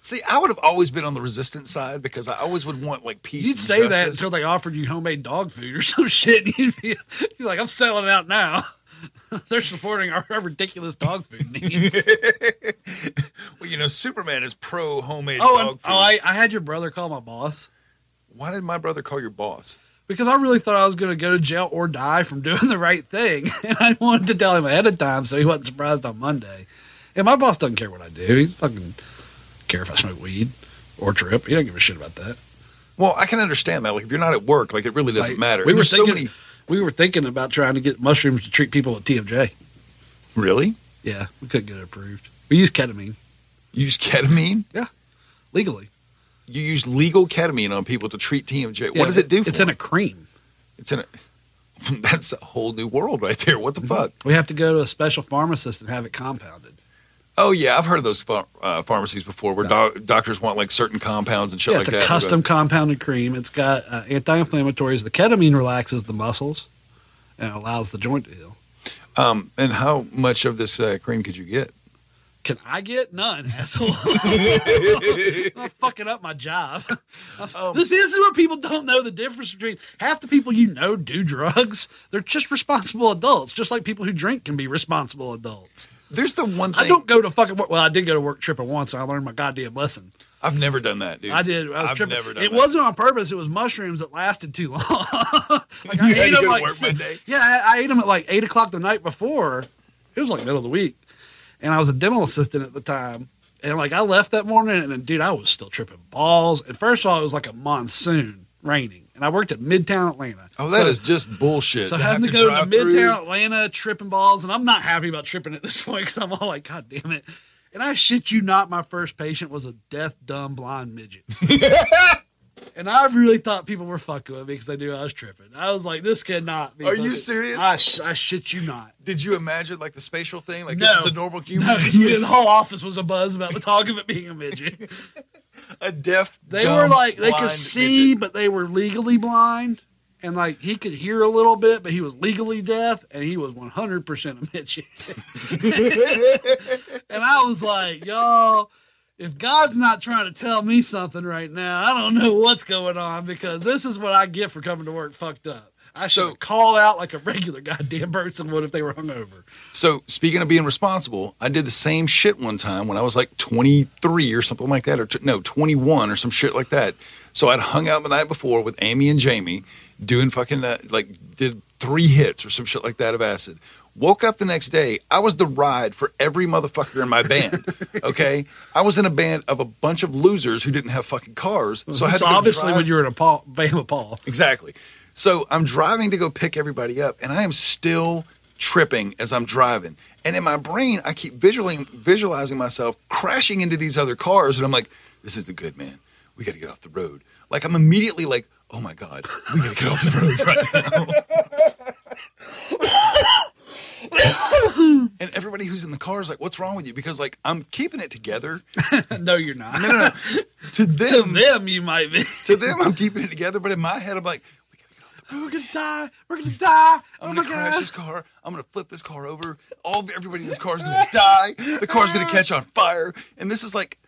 See, I would have always been on the resistance side because I always would want, like, peace. You'd say that until they offered you homemade dog food or some shit. And you'd be you're like, I'm selling out now. They're supporting our, our ridiculous dog food needs. Well, you know, Superman is pro-homemade oh, dog and, food. Oh, I, I had your brother call my boss. Why did my brother call your boss? Because I really thought I was going to go to jail or die from doing the right thing. And I wanted to tell him ahead of time so he wasn't surprised on Monday. And my boss doesn't care what I do. He's fucking... care if I smoke weed or trip. You don't give a shit about that. Well, I can understand that. Like, if you're not at work, like, it really doesn't like, matter. We were, thinking, so many... we were thinking about trying to get mushrooms to treat people with T M J. Really? Yeah. We couldn't get it approved. We used ketamine. You used ketamine? Yeah. Legally. You use legal ketamine on people to treat T M J. Yeah, what does it do for It's them? in a cream. It's in a... That's a whole new world right there. What the mm-hmm. fuck? We have to go to a special pharmacist and have it compounded. Oh, yeah, I've heard of those ph- uh, pharmacies before where do- doctors want, like, certain compounds and shit yeah, like that. It's a custom compounded cream. It's got uh, anti-inflammatories. The ketamine relaxes the muscles and allows the joint to heal. Um, and how much of this uh, cream could you get? Can I get none, asshole? I'm fucking up my job. Um, this is where people don't know the difference between half the people you know do drugs. They're just responsible adults, just like people who drink can be responsible adults. There's the one thing. I don't go to fucking work. Well, I did go to work tripping once, and I learned my goddamn lesson. I've never done that, dude. I did. I was I've tripping. never done it that. It wasn't on purpose. It was mushrooms that lasted too long. Like I you ate them like six, yeah, I, I ate them at like eight o'clock the night before. It was like middle of the week. And I was a dental assistant at the time. And like I left that morning, and then, dude, I was still tripping balls. And first of all, it was like a monsoon raining, and I worked at Midtown Atlanta. Oh, that so, is just bullshit. So to having to, to go to Midtown through. Atlanta tripping balls, and I'm not happy about tripping at this point because I'm all like, God damn it. And I shit you not, my first patient was a deaf, dumb, blind midget. And I really thought people were fucking with me because they knew I was tripping. I was like, this cannot be. Are funny. You serious? I, sh- I shit you not. Did you imagine like the spatial thing? Like, no. This is a normal human? No, the whole office was abuzz about the talk of it being a midget. A deaf, they dumb, were like, they could see, midget. But they were legally blind. And like, he could hear a little bit, but he was legally deaf, and he was one hundred percent a midget. And I was like, y'all. If God's not trying to tell me something right now, I don't know what's going on, because this is what I get for coming to work fucked up. I so, should call out like a regular goddamn person would if they were hungover. So speaking of being responsible, I did the same shit one time when I was like twenty-three or something like that, or t- no, twenty-one or some shit like that. So I'd hung out the night before with Amy and Jamie doing fucking uh, like did three hits or some shit like that of acid. Woke up the next day, I was the ride for every motherfucker in my band, okay? I was in a band of a bunch of losers who didn't have fucking cars. So I had so to obviously drive. When you were in a Paul, band with Paul. Exactly. So I'm driving to go pick everybody up, and I am still tripping as I'm driving. And in my brain, I keep visualing, visualizing myself crashing into these other cars, and I'm like, this isn't good, man. We got to get off the road. Like, I'm immediately like, oh, my God, we got to get off the road right now. And everybody who's in the car is like, what's wrong with you? Because, like, I'm keeping it together. No, you're not. No, no, no. To them. To them, you might be. To them, I'm keeping it together. But in my head, I'm like, we gotta get off the road. We're going to die. We're going to die. I'm oh, gonna my God. I'm going to crash this car. I'm going to flip this car over. All Everybody in this car is going to die. The car's going to catch on fire. And this is, like,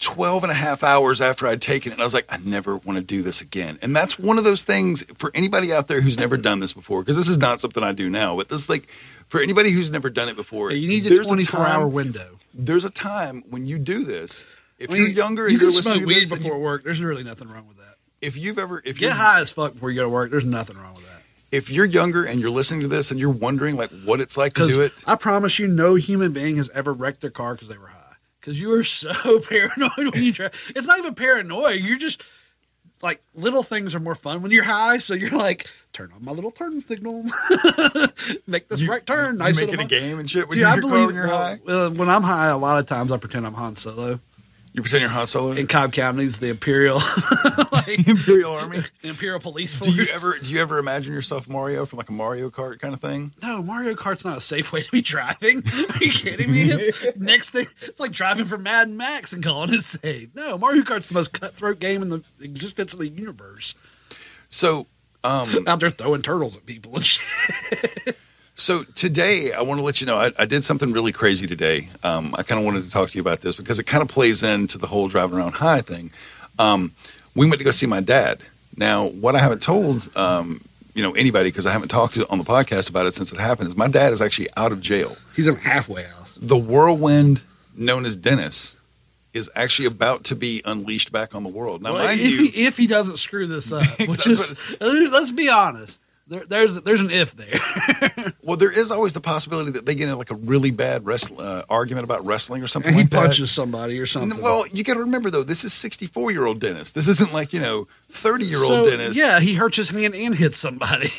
twelve and a half hours after I'd taken it. And I was like, I never want to do this again. And that's one of those things for anybody out there who's never done this before. Because this is not something I do now. But this, like... For anybody who's never done it before, yeah, you need a twenty-four-hour window. There's a time when you do this. If I mean, you're younger and you you're listening to this, you can smoke weed before work. There's really nothing wrong with that. If you've ever, if get high as fuck before you go to work, there's nothing wrong with that. If you're younger and you're listening to this and you're wondering like what it's like to do it, I promise you, no human being has ever wrecked their car because they were high. Because you are so paranoid when you try. It's not even paranoia. You're just. Like, little things are more fun when you're high, so you're like, turn on my little turn signal. Make this you, right turn. Nice you're making a game and shit when, dude, you're, believe, when you're high? Well, when I'm high, a lot of times I pretend I'm Han Solo. You pretend you're Han Solo? In Cobb County's the Imperial. Like, Imperial Army? Imperial Police Force. Do you, ever, do you ever imagine yourself Mario from like a Mario Kart kind of thing? No, Mario Kart's not a safe way to be driving. Are you kidding me? It's, next thing, it's like driving for Mad Max and calling it safe. No, Mario Kart's the most cutthroat game in the existence of the universe. So, um, out there throwing turtles at people and shit. So today, I want to let you know, I, I did something really crazy today. Um, I kind of wanted to talk to you about this because it kind of plays into the whole driving around high thing. Um, we went to go see my dad. Now, what I haven't told um, you know anybody, because I haven't talked to on the podcast about it since it happened, is my dad is actually out of jail. He's halfway out. The whirlwind known as Dennis is actually about to be unleashed back on the world. Now, well, mind if, you, he, if he doesn't screw this up, which is, let's be honest. There, there's there's an if there. Well, there is always the possibility that they get in like a really bad wrestl- uh, argument about wrestling or something. And he like punches that. somebody or something. Well, you got to remember though, this is sixty-four-year-old Dennis. This isn't like you know thirty-year-old so, Dennis. Yeah, he hurts his hand and hits somebody.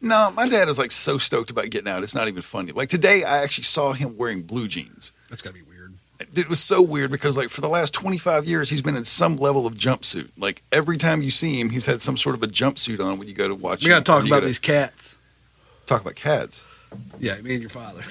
No, my dad is like so stoked about getting out. It's not even funny. Like today, I actually saw him wearing blue jeans. That's gotta be weird. It was so weird because, like, for the last twenty-five years, he's been in some level of jumpsuit. Like, every time you see him, he's had some sort of a jumpsuit on when you go to watch. We got to talk about these cats. Talk about cats? Yeah, me and your father.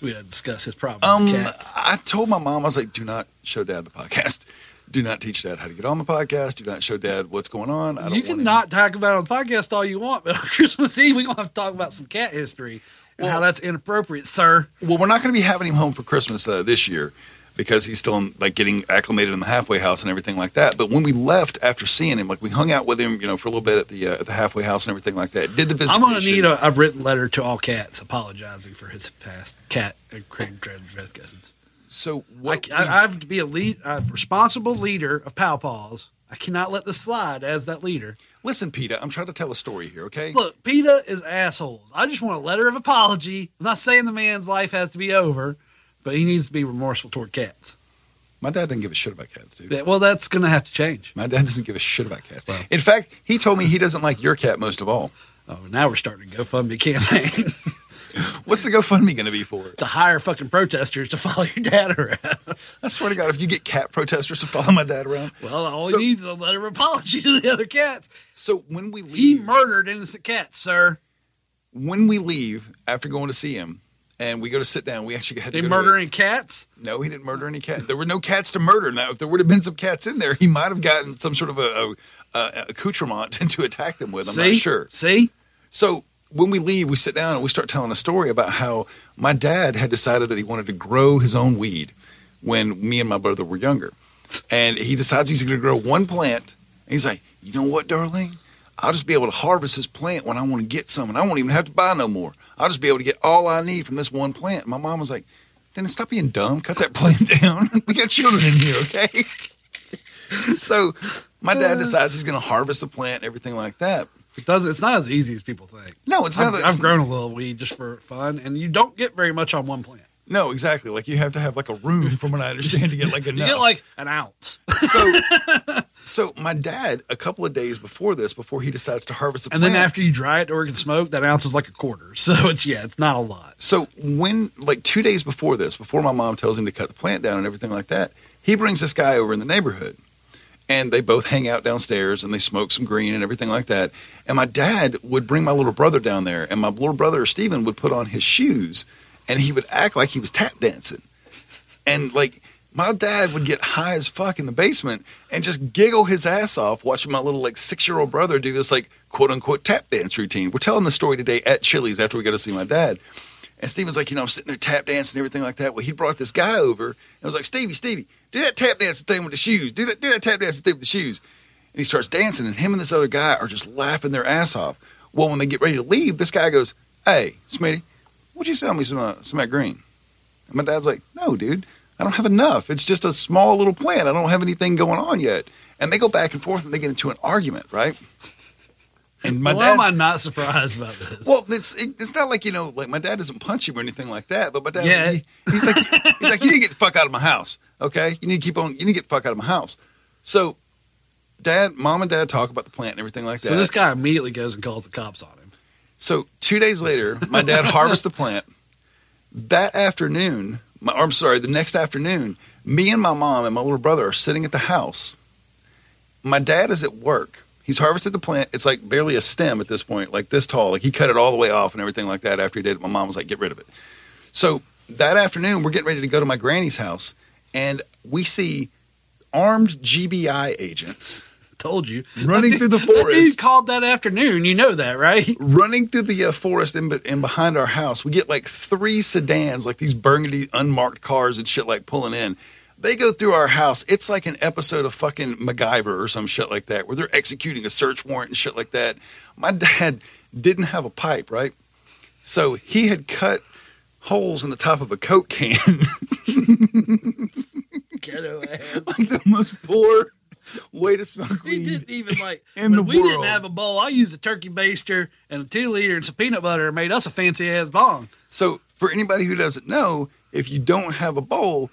We had to discuss his problem um, with cats. I told my mom, I was like, do not show Dad the podcast. Do not teach Dad how to get on the podcast. Do not show Dad what's going on. I don't you can want not talk about it on the podcast all you want, but on Christmas Eve, we're going to have to talk about some cat history and well, how that's inappropriate, sir. Well, we're not going to be having him home for Christmas uh, this year. Because he's still in, like getting acclimated in the halfway house and everything like that. But when we left after seeing him, like we hung out with him, you know, for a little bit at the uh, at the halfway house and everything like that. Did the visitation. I'm gonna need a, a written letter to all cats apologizing for his past cat and crazy transgressions. So what? I, we, I, I have to be a lead, a responsible leader of Pow Paws. I cannot let this slide as that leader. Listen, PETA, I'm trying to tell a story here, okay? Look, PETA is assholes. I just want a letter of apology. I'm not saying the man's life has to be over. But he needs to be remorseful toward cats. My dad doesn't give a shit about cats, dude. Yeah, well, that's going to have to change. My dad doesn't give a shit about cats. Wow. In fact, he told me he doesn't like your cat most of all. Oh, now we're starting a GoFundMe campaign. What's the GoFundMe going to be for? To hire fucking protesters to follow your dad around. I swear to God, if you get cat protesters to follow my dad around. Well, all so, he needs is a letter of apology to the other cats. So when we leave. He murdered innocent cats, sir. When we leave, after going to see him, and we go to sit down, we actually had to. Did he murder any cats? No, he didn't murder any cats. There were no cats to murder. Now, if there would have been some cats in there, he might have gotten some sort of a, a, a accoutrement to attack them with. I'm See? not sure. See? So. When we leave, we sit down and we start telling a story about how my dad had decided that he wanted to grow his own weed when me and my brother were younger. And he decides he's going to grow one plant. And he's like, you know what, darling? I'll just be able to harvest this plant when I want to get some. And I won't even have to buy no more. I'll just be able to get all I need from this one plant. And my mom was like, Dennis, stop being dumb. Cut that plant down. We got children in here, okay? So my dad decides he's going to harvest the plant and everything like that. It doesn't. It's not as easy as people think. No, it's not. I've, I've grown a little weed just for fun, and you don't get very much on one plant. No, exactly. Like you have to have like a room, from what I understand, to get like enough. You get like an ounce. So, so my dad, a couple of days before this, before he decides to harvest the and plant, and then after you dry it or you can smoke, that ounce is like a quarter. So it's yeah, it's not a lot. So when like two days before this, before my mom tells him to cut the plant down and everything like that, he brings this guy over in the neighborhood. And they both hang out downstairs, and they smoke some green and everything like that. And my dad would bring my little brother down there, and my little brother, Stephen, would put on his shoes, and he would act like he was tap dancing. And, like, my dad would get high as fuck in the basement and just giggle his ass off watching my little, like, six-year-old brother do this, like, quote-unquote tap dance routine. We're telling the story today at Chili's after we go to see my dad. And Stephen's like, you know, I'm sitting there tap dancing and everything like that. Well, he brought this guy over, and I was like, Stevie, Stevie. Do that tap dancing thing with the shoes. Do that, do that tap dancing thing with the shoes. And he starts dancing, and him and this other guy are just laughing their ass off. Well, when they get ready to leave, this guy goes, hey, Smitty, would you sell me some uh, some of that green? And my dad's like, no, dude, I don't have enough. It's just a small little plant. I don't have anything going on yet. And they go back and forth, and they get into an argument, right? And my Why dad, am I not surprised about this? Well, it's it, it's not like, you know, like my dad doesn't punch him or anything like that, but my dad, yeah. he, he's like, he's like, you need to get the fuck out of my house, okay? You need to keep on, you need to get the fuck out of my house. So dad, mom and dad talk about the plant and everything like that. So this guy immediately goes and calls the cops on him. So two days later, my dad harvests the plant. That afternoon, my, or I'm sorry, the next afternoon, me and my mom and my little brother are sitting at the house. My dad is at work. He's harvested the plant. It's like barely a stem at this point, like this tall. Like he cut it all the way off and everything like that after he did it. My mom was like, get rid of it. So that afternoon, we're getting ready to go to my granny's house, and we see armed G B I agents. Told you. Running through the forest. He's called that afternoon. You know that, right? Running through the uh, forest in, in behind our house. We get like three sedans, like these burgundy unmarked cars and shit like pulling in. They go through our house. It's like an episode of fucking MacGyver or some shit like that, where they're executing a search warrant and shit like that. My dad didn't have a pipe, right? So he had cut holes in the top of a Coke can. Ghetto ass. Like the most poor way to smoke weed. He didn't even like. In the we world. Didn't have a bowl. I used a turkey baster and a two liter and some peanut butter and made us a fancy ass bong. So for anybody who doesn't know, if you don't have a bowl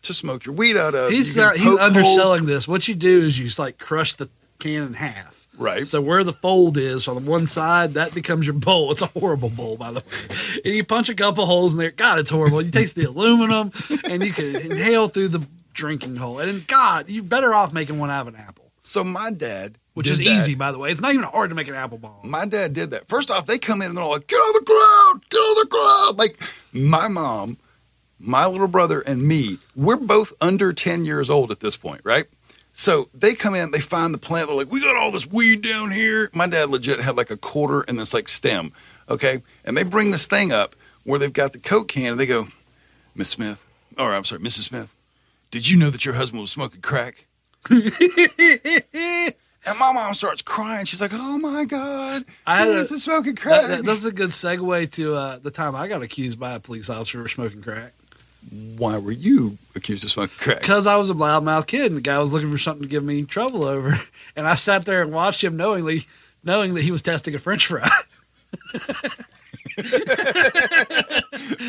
to smoke your weed out of. He's, not, he's underselling holes. This. What you do is you just like crush the can in half. Right. So where the fold is on one side, that becomes your bowl. It's a horrible bowl, by the way. And you punch a couple holes in there. God, it's horrible. You taste the aluminum, and you can inhale through the drinking hole. And then, God, you're better off making one out of an apple. So my dad Which did is that. Easy, by the way. It's not even hard to make an apple bomb. My dad did that. First off, they come in and they're all like, get on the ground! Get on the ground! Like, my mom... My little brother and me, we're both under ten years old at this point, right? So they come in, they find the plant. They're like, we got all this weed down here. My dad legit had like a quarter and this like stem, okay? And they bring this thing up where they've got the Coke can, and they go, Miss Smith, or I'm sorry, Missus Smith, did you know that your husband was smoking crack? And my mom starts crying. She's like, oh, my God. I had a, this is smoking crack. That, that, that's a good segue to uh, the time I got accused by a police officer of smoking crack. Why were you accused of smoking crack? Because I was a loudmouth kid, and the guy was looking for something to give me trouble over. And I sat there and watched him knowingly, knowing that he was testing a French fry.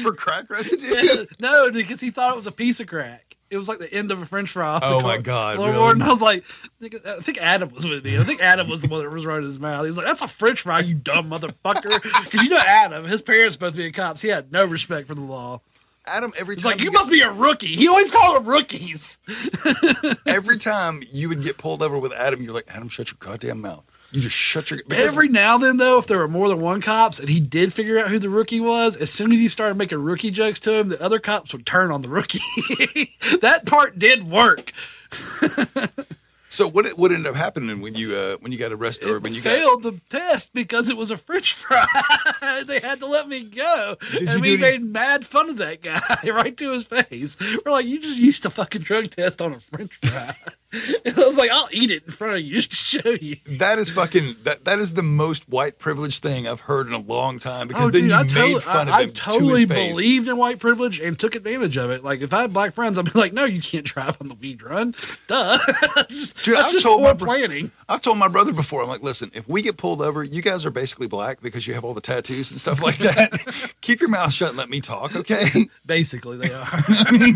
For crack residue? No, because he thought it was a piece of crack. it was like the end of a French fry. Off oh my God! Lord, really? Lord. And I was like, I think Adam was with me. I think Adam was the one that was running his mouth. He was like, "That's a French fry, you dumb motherfucker!" Because you know Adam, his parents both being cops, he had no respect for the law. Adam, every time he's like, you must be a rookie. He always called them rookies. Every time you would get pulled over with Adam, you're like, Adam, shut your goddamn mouth. You just shut your... Every now and then, though, if there were more than one cops and he did figure out who the rookie was, as soon as he started making rookie jokes to him, the other cops would turn on the rookie. That part did work. So what what ended up happening when you uh, when you got arrested or when you failed got... the test because it was a French fry? They had to let me go, Did and we made these... mad fun of that guy right to his face. We're like, you just used a fucking drug test on a French fry. And I was like, I'll eat it in front of you just to show you. That is fucking that that is the most white privilege thing I've heard in a long time. Because oh, then dude, you I made totally, fun I, of him I totally to his face. Believed in white privilege and took advantage of it. Like if I had black friends, I'd be like, no, you can't drive on the weed run. Duh. Just, Dude, I've told, my bro- planning. I've told my brother before, I'm like, listen, if we get pulled over, you guys are basically black because you have all the tattoos and stuff like that. Keep your mouth shut and let me talk, okay? Basically, they are. I mean,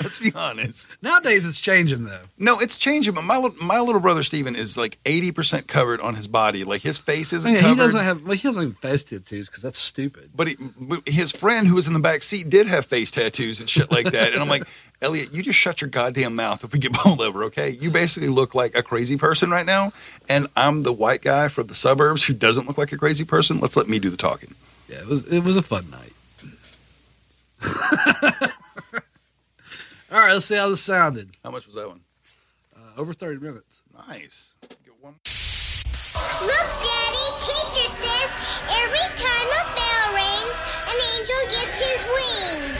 let's be honest. Nowadays, it's changing, though. No, it's changing, but my, my little brother, Stephen, is like eighty percent covered on his body. Like, his face isn't yeah, covered. He doesn't have, like, he doesn't have face tattoos because that's stupid. But he, his friend who was in the back seat did have face tattoos and shit like that. And I'm like, Elliot, you just shut your goddamn mouth if we get pulled over, okay? You basically look like a crazy person right now, and I'm the white guy from the suburbs who doesn't look like a crazy person. Let's let me do the talking. Yeah, it was it was a fun night. All right, let's see how this sounded. How much was that one? Uh, over thirty minutes. Nice. Get one. Look, Daddy, teacher says every time a bell rings, an angel gets his wings.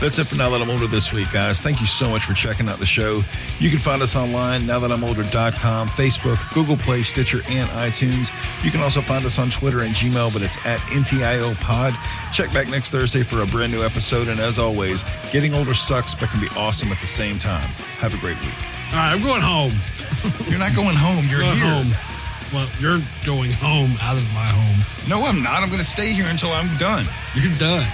That's it for Now That I'm Older this week, guys. Thank you so much for checking out the show. You can find us online, now that I'm older dot com, Facebook, Google Play, Stitcher, and iTunes. You can also find us on Twitter and Gmail, but it's at N T I O Pod. Check back next Thursday for a brand new episode. And as always, getting older sucks, but can be awesome at the same time. Have a great week. All right, I'm going home. You're not going home. You're going here. Home. Well, you're going home out of my home. No, I'm not. I'm going to stay here until I'm done. You're done.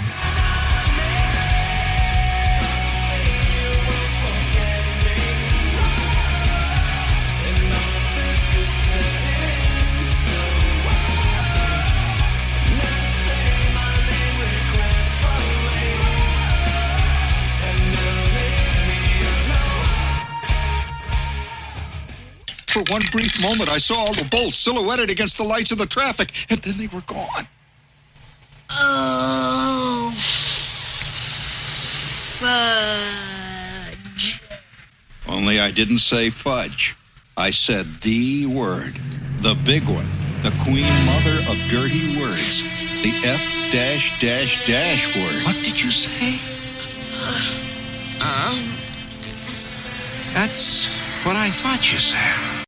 For one brief moment, I saw all the bolts silhouetted against the lights of the traffic, and then they were gone. Oh, fudge. Only I didn't say fudge. I said the word, the big one, the queen mother of dirty words, the F dash dash dash word. What did you say? Uh, um, that's what I thought you said.